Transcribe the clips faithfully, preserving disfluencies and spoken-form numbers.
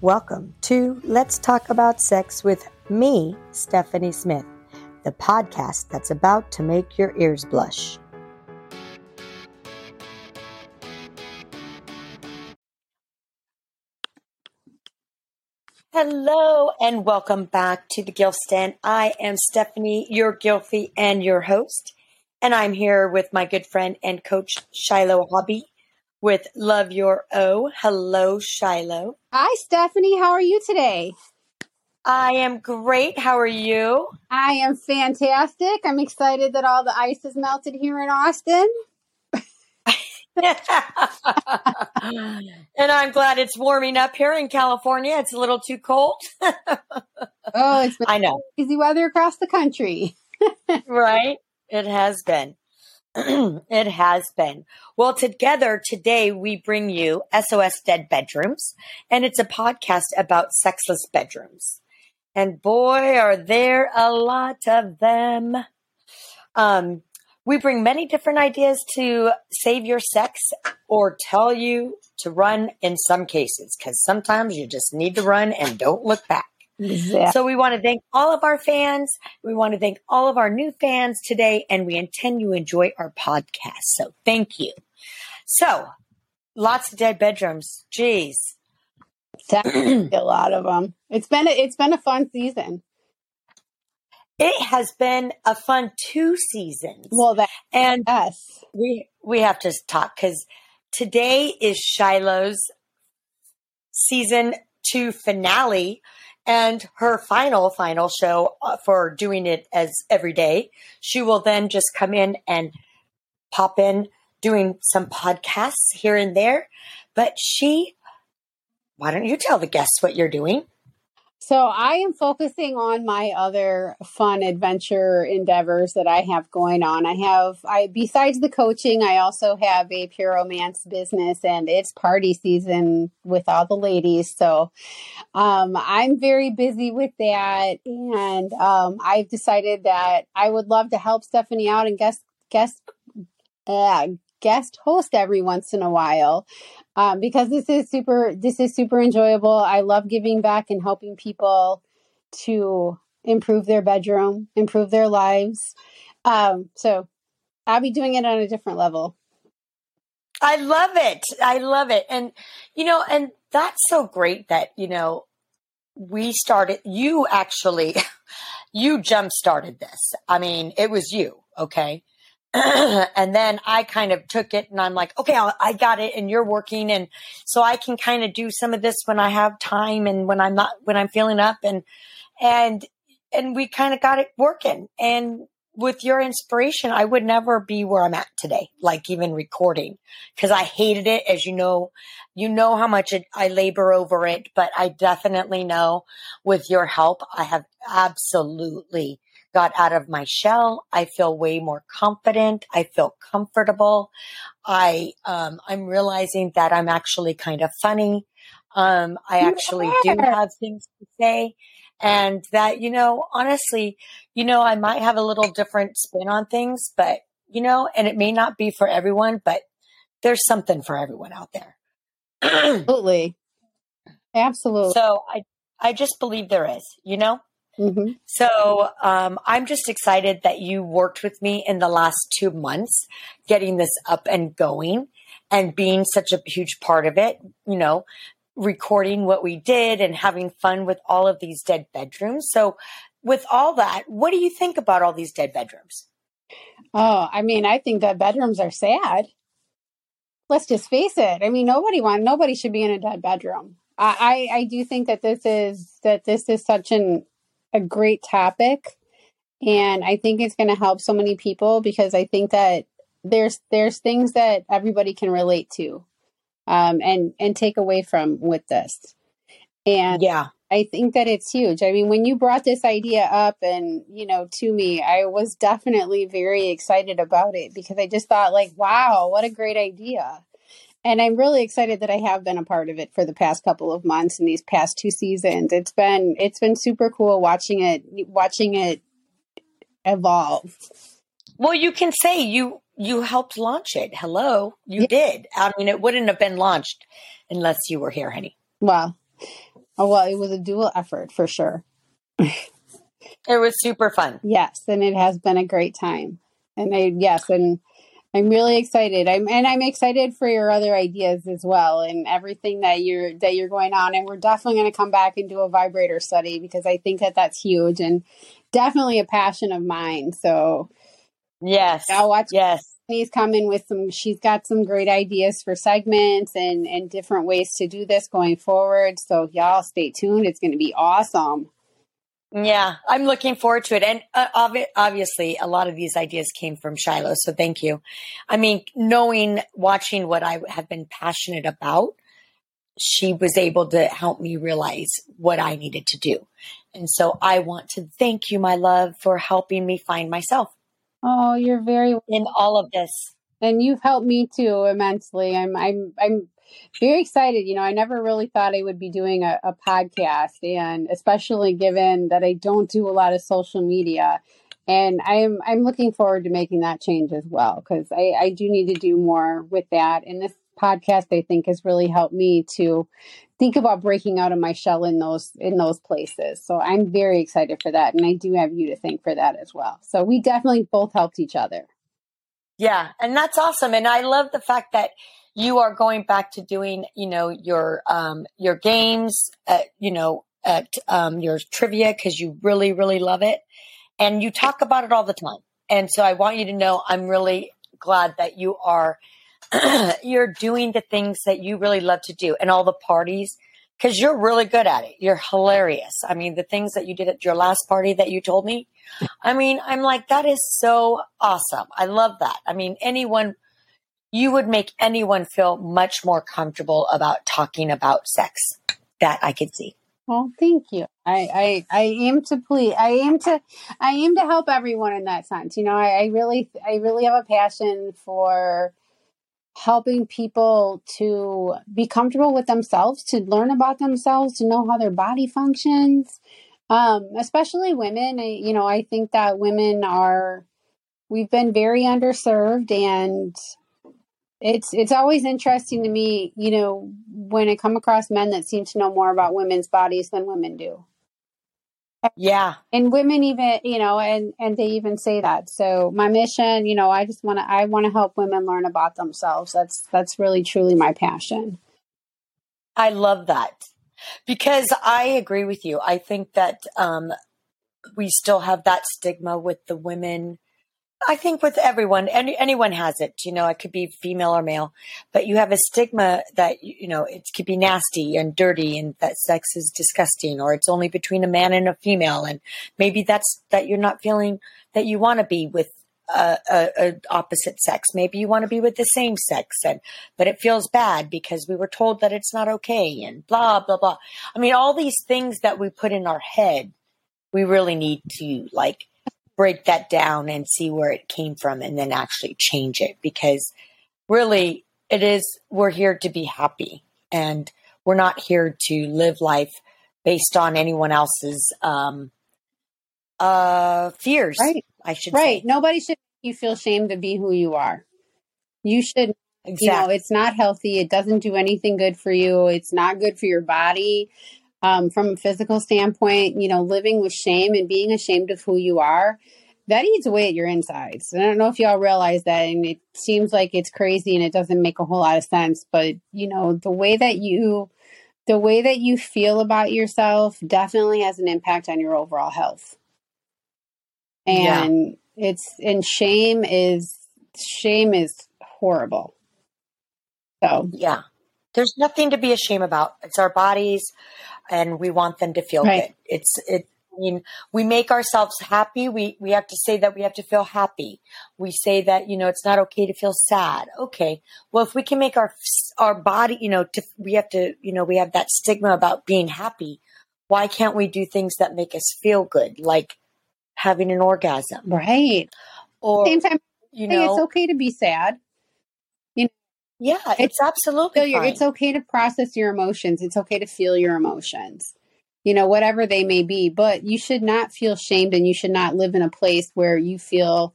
Welcome to Let's Talk About Sex with me, Stephanie Smith, the podcast that's about to make your ears blush. Hello and welcome back to the GILF's Den. I am Stephanie, your Gilfie and your host, and I'm here with my good friend and coach, Shiloh Hobby, with Love Your O. Hello, Shiloh. Hi, Stephanie. How are you today? I am great. How are you? I am fantastic. I'm excited that all the ice has melted here in Austin. And I'm glad it's warming up here in California. It's a little too cold. Oh, it's been I know. Crazy weather across the country. Right? It has been. It has been. Well, together today we bring you S O S! Dead Bedrooms, and it's a podcast about sexless bedrooms. And boy, are there a lot of them. Um, we bring many different ideas to save your sex or tell you to run in some cases, because sometimes you just need to run and don't look back. Exactly. So we want to thank all of our fans. We want to thank all of our new fans today, and we intend you enjoy our podcast. So thank you. So lots of dead bedrooms. Jeez. Definitely a lot of them. It's been, a, it's been a fun season. It has been a fun two seasons. Well, that and us, we, we have to talk, because today is Shiloh's season two finale. And her final, final show for doing it as every day. She will then just come in and pop in doing some podcasts here and there. But she, why don't you tell the guests what you're doing? So I am focusing on my other fun adventure endeavors that I have going on. I have, I besides the coaching, I also have a pure romance business, and it's party season with all the ladies. So um, I'm very busy with that. And um, I've decided that I would love to help Stephanie out and guest, guest, uh, guest host every once in a while. Um, because this is super, this is super enjoyable. I love giving back and helping people to improve their bedroom, improve their lives. Um, so I'll be doing it on a different level. I love it. I love it. And, you know, and that's so great that, you know, we started, you actually, you jump started this. I mean, it was you. Okay. And then I kind of took it and I'm like, okay, I'll, I got it. And you're working. And so I can kind of do some of this when I have time and when I'm not, when I'm feeling up and, and, and we kind of got it working. And with your inspiration, I would never be where I'm at today, like even recording, because I hated it. As you know, you know how much it, I labor over it, but I definitely know with your help, I have absolutely got out of my shell. I feel way more confident. I feel comfortable. I, um, I'm realizing that I'm actually kind of funny. Um, I actually yeah. do have things to say, and that, you know, honestly, you know, I might have a little different spin on things, but you know, and it may not be for everyone, but there's something for everyone out there. Absolutely. Absolutely. So I, I just believe there is, you know? Mm-hmm. So um, I'm just excited that you worked with me in the last two months, getting this up and going and being such a huge part of it, you know, recording what we did and having fun with all of these dead bedrooms. So with all that, what do you think about all these dead bedrooms? Oh, I mean, I think that bedrooms are sad. Let's just face it. I mean, nobody want, nobody should be in a dead bedroom. I, I, I do think that this is, that this is such an, a great topic. And I think it's going to help so many people, because I think that there's, there's things that everybody can relate to um, and, and take away from with this. And yeah, I think that it's huge. I mean, when you brought this idea up and, you know, to me, I was definitely very excited about it because I just thought like, wow, what a great idea. And I'm really excited that I have been a part of it for the past couple of months and these past two seasons. It's been, it's been super cool watching it, watching it evolve. Well, you can say you, you helped launch it. Hello. You yeah. did. I mean, it wouldn't have been launched unless you were here, honey. Wow. Oh, well, it was a dual effort for sure. It was super fun. Yes. And it has been a great time. And I, yes. And I'm really excited. I'm, and I'm excited for your other ideas as well. And everything that you're, that you're going on. And we're definitely going to come back and do a vibrator study because I think that that's huge and definitely a passion of mine. So yes, I'll watch. Yes. He's coming with some, she's got some great ideas for segments and, and different ways to do this going forward. So y'all stay tuned. It's going to be awesome. Yeah, I'm looking forward to it. And uh, ob- obviously a lot of these ideas came from Shiloh. So thank you. I mean, knowing, watching what I have been passionate about, she was able to help me realize what I needed to do. And so I want to thank you, my love, for helping me find myself. Oh, you're very in all of this. And you've helped me too immensely. I'm I'm I'm very excited. You know, I never really thought I would be doing a, a podcast, and especially given that I don't do a lot of social media. And I'm I'm looking forward to making that change as well, because I, I do need to do more with that. And this podcast, I think, has really helped me to think about breaking out of my shell in those in those places. So I'm very excited for that. And I do have you to thank for that as well. So we definitely both helped each other. Yeah. And that's awesome. And I love the fact that you are going back to doing, you know, your, um, your games, at, you know, at um, your trivia, because you really, really love it. And you talk about it all the time. And so I want you to know, I'm really glad that you are you're doing the things that you really love to do and all the parties, because you're really good at it. You're hilarious. I mean, the things that you did at your last party that you told me, I mean, I'm like, that is so awesome. I love that. I mean, anyone, you would make anyone feel much more comfortable about talking about sex. That I could see. Well, thank you. I, I, I aim to please. I aim to, I aim to help everyone in that sense. You know, I, I really, I really have a passion for helping people to be comfortable with themselves, to learn about themselves, to know how their body functions, um, especially women. I, you know, I think that women are, we've been very underserved, and it's, it's always interesting to me, you know, when I come across men that seem to know more about women's bodies than women do. Yeah. And women even, you know, and, and they even say that. So my mission, you know, I just want to, I want to help women learn about themselves. That's, that's really, truly my passion. I love that, because I agree with you. I think that, um, we still have that stigma with the women. I think with everyone, any, anyone has it, you know, it could be female or male, but you have a stigma that, you know, it could be nasty and dirty and that sex is disgusting, or it's only between a man and a female. And maybe that's, that you're not feeling that you want to be with a, a, a opposite sex. Maybe you want to be with the same sex, and, but it feels bad because we were told that it's not okay and blah, blah, blah. I mean, all these things that we put in our head, we really need to like, break that down and see where it came from and then actually change it, because really it is, we're here to be happy and we're not here to live life based on anyone else's um, uh, fears. Right. I should right. say. Right. Nobody should make you feel shame to be who you are. You should, exactly. You know, it's not healthy. It doesn't do anything good for you. It's not good for your body. Um, from a physical standpoint, you know, living with shame and being ashamed of who you are, that eats away at your insides. And I don't know if y'all realize that, and it seems like it's crazy and it doesn't make a whole lot of sense, but you know, the way that you, the way that you feel about yourself definitely has an impact on your overall health. And yeah. it's, and shame is, shame is horrible. So, yeah. There's nothing to be ashamed about. It's our bodies, and we want them to feel right. good. It's it. mean, we make ourselves happy. We, we have to say that we have to feel happy. We say that, you know, it's not okay to feel sad. Okay. Well, if we can make our, our body, you know, to, we have to, you know, we have that stigma about being happy. Why can't we do things that make us feel good? Like having an orgasm. Right. Or, same time, you know, it's okay to be sad. Yeah, it's, it's absolutely fine. It's okay to process your emotions. It's okay to feel your emotions, you know, whatever they may be. But you should not feel shamed, and you should not live in a place where you feel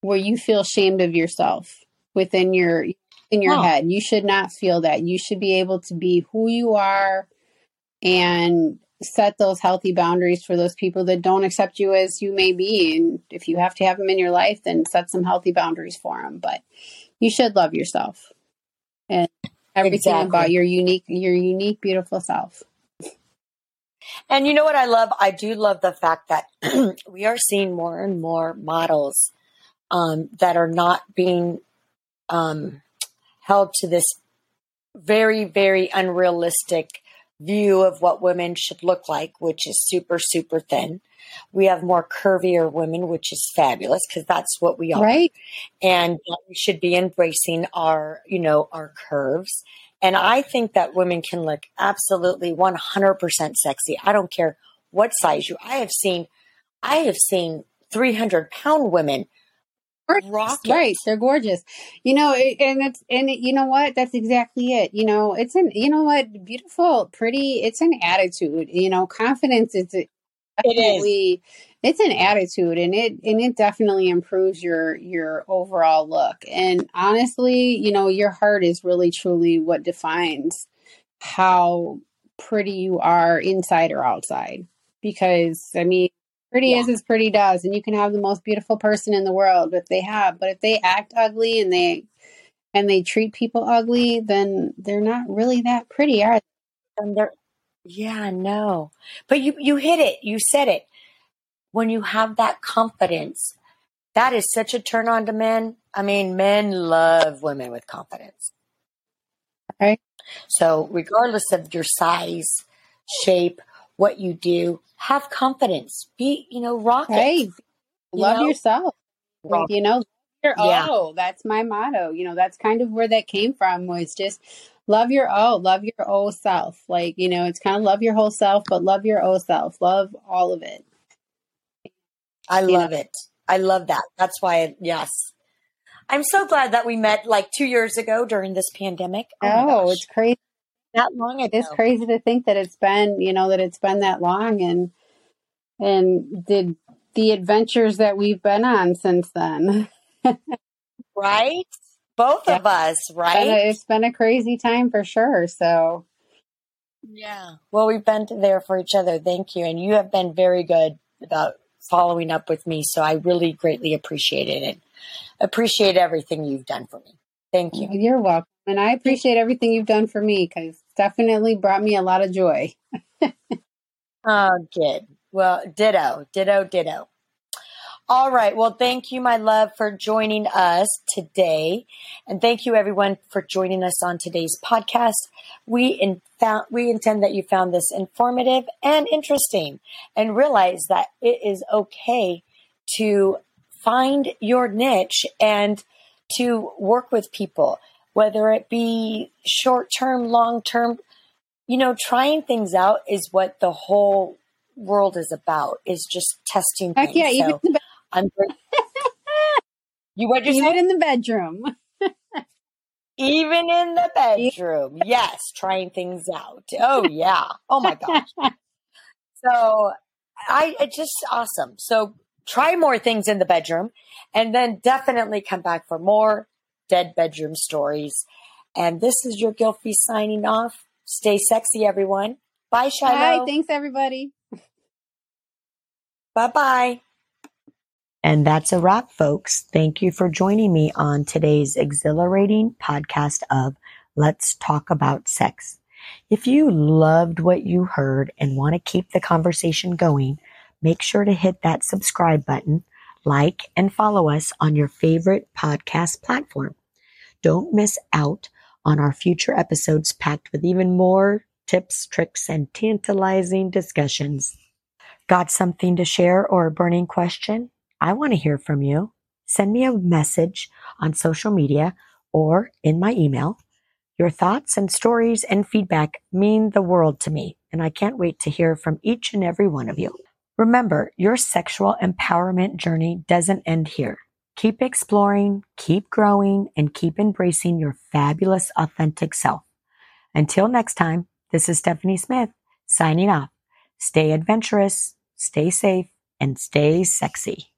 where you feel shamed of yourself within your in your oh. head. You should not feel that. You should be able to be who you are and set those healthy boundaries for those people that don't accept you as you may be. And if you have to have them in your life, then set some healthy boundaries for them. But you should love yourself and everything exactly. about your unique, your unique, beautiful self. And you know what I love? I do love the fact that we are seeing more and more models um, that are not being um, held to this very, very unrealistic view of what women should look like, which is super, super thin. We have more curvier women, which is fabulous because that's what we are. Right. And we should be embracing our, you know, our curves. And I think that women can look absolutely one hundred percent sexy. I don't care what size you, I have seen, I have seen three hundred pound women. Rocket. Right. They're gorgeous. You know, and it's, and you know what? That's exactly it. You know, it's an, you know what? Beautiful, pretty. It's an attitude, you know, confidence is definitely, it is. It's an attitude, and it, and it definitely improves your, your overall look. And honestly, you know, your heart is really truly what defines how pretty you are inside or outside, because I mean, pretty yeah. is as pretty does. And you can have the most beautiful person in the world if they have, but if they act ugly and they, and they treat people ugly, then they're not really that pretty, are they? And they're, yeah, no, but you, you hit it. You said it. When you have that confidence, that is such a turn on to men. I mean, men love women with confidence. Right. So regardless of your size, shape, what you do, have confidence, be, you know, rock it. Hey, love you know? yourself, rock. you know, your yeah. O, that's my motto. You know, that's kind of where that came from, was just love your O, love your O self. Like, you know, it's kind of love your whole self, but love your O self, love all of it. I you love know? it. I love that. That's why, I, yes. I'm so glad that we met like two years ago during this pandemic. Oh, oh it's crazy. That long ago. It's crazy to think that it's been, you know, that it's been that long, and and the the adventures that we've been on since then. Right? Both yeah. of us, right? It's been, a, it's been a crazy time for sure. So yeah. Well, we've been there for each other. Thank you. And you have been very good about following up with me. So I really greatly appreciated it. Appreciate everything you've done for me. Thank you. You're welcome. And I appreciate everything you've done for me, because it's definitely brought me a lot of joy. Oh, good. Well, ditto, ditto, ditto. All right. Well, thank you, my love, for joining us today. And thank you, everyone, for joining us on today's podcast. We, in found, we intend that you found this informative and interesting, and realize that it is okay to find your niche and to work with people, whether it be short-term, long-term. You know, trying things out is what the whole world is about, is just testing things. Heck yeah, even so in the be- I'm you what you said in the bedroom. Even in the bedroom. Yes, trying things out. Oh yeah. Oh my gosh. So I it's just awesome. So try more things in the bedroom, and then definitely come back for more Dead Bedroom Stories. And this is your Gilfie signing off. Stay sexy, everyone. Bye, Shiloh. Bye. Thanks, everybody. Bye-bye. And that's a wrap, folks. Thank you for joining me on today's exhilarating podcast of Let's Talk About Sex. If you loved what you heard and want to keep the conversation going, make sure to hit that subscribe button, like, and follow us on your favorite podcast platform. Don't miss out on our future episodes, packed with even more tips, tricks, and tantalizing discussions. Got something to share or a burning question? I want to hear from you. Send me a message on social media or in my email. Your thoughts and stories and feedback mean the world to me, and I can't wait to hear from each and every one of you. Remember, your sexual empowerment journey doesn't end here. Keep exploring, keep growing, and keep embracing your fabulous, authentic self. Until next time, this is Stephanie Smith signing off. Stay adventurous, stay safe, and stay sexy.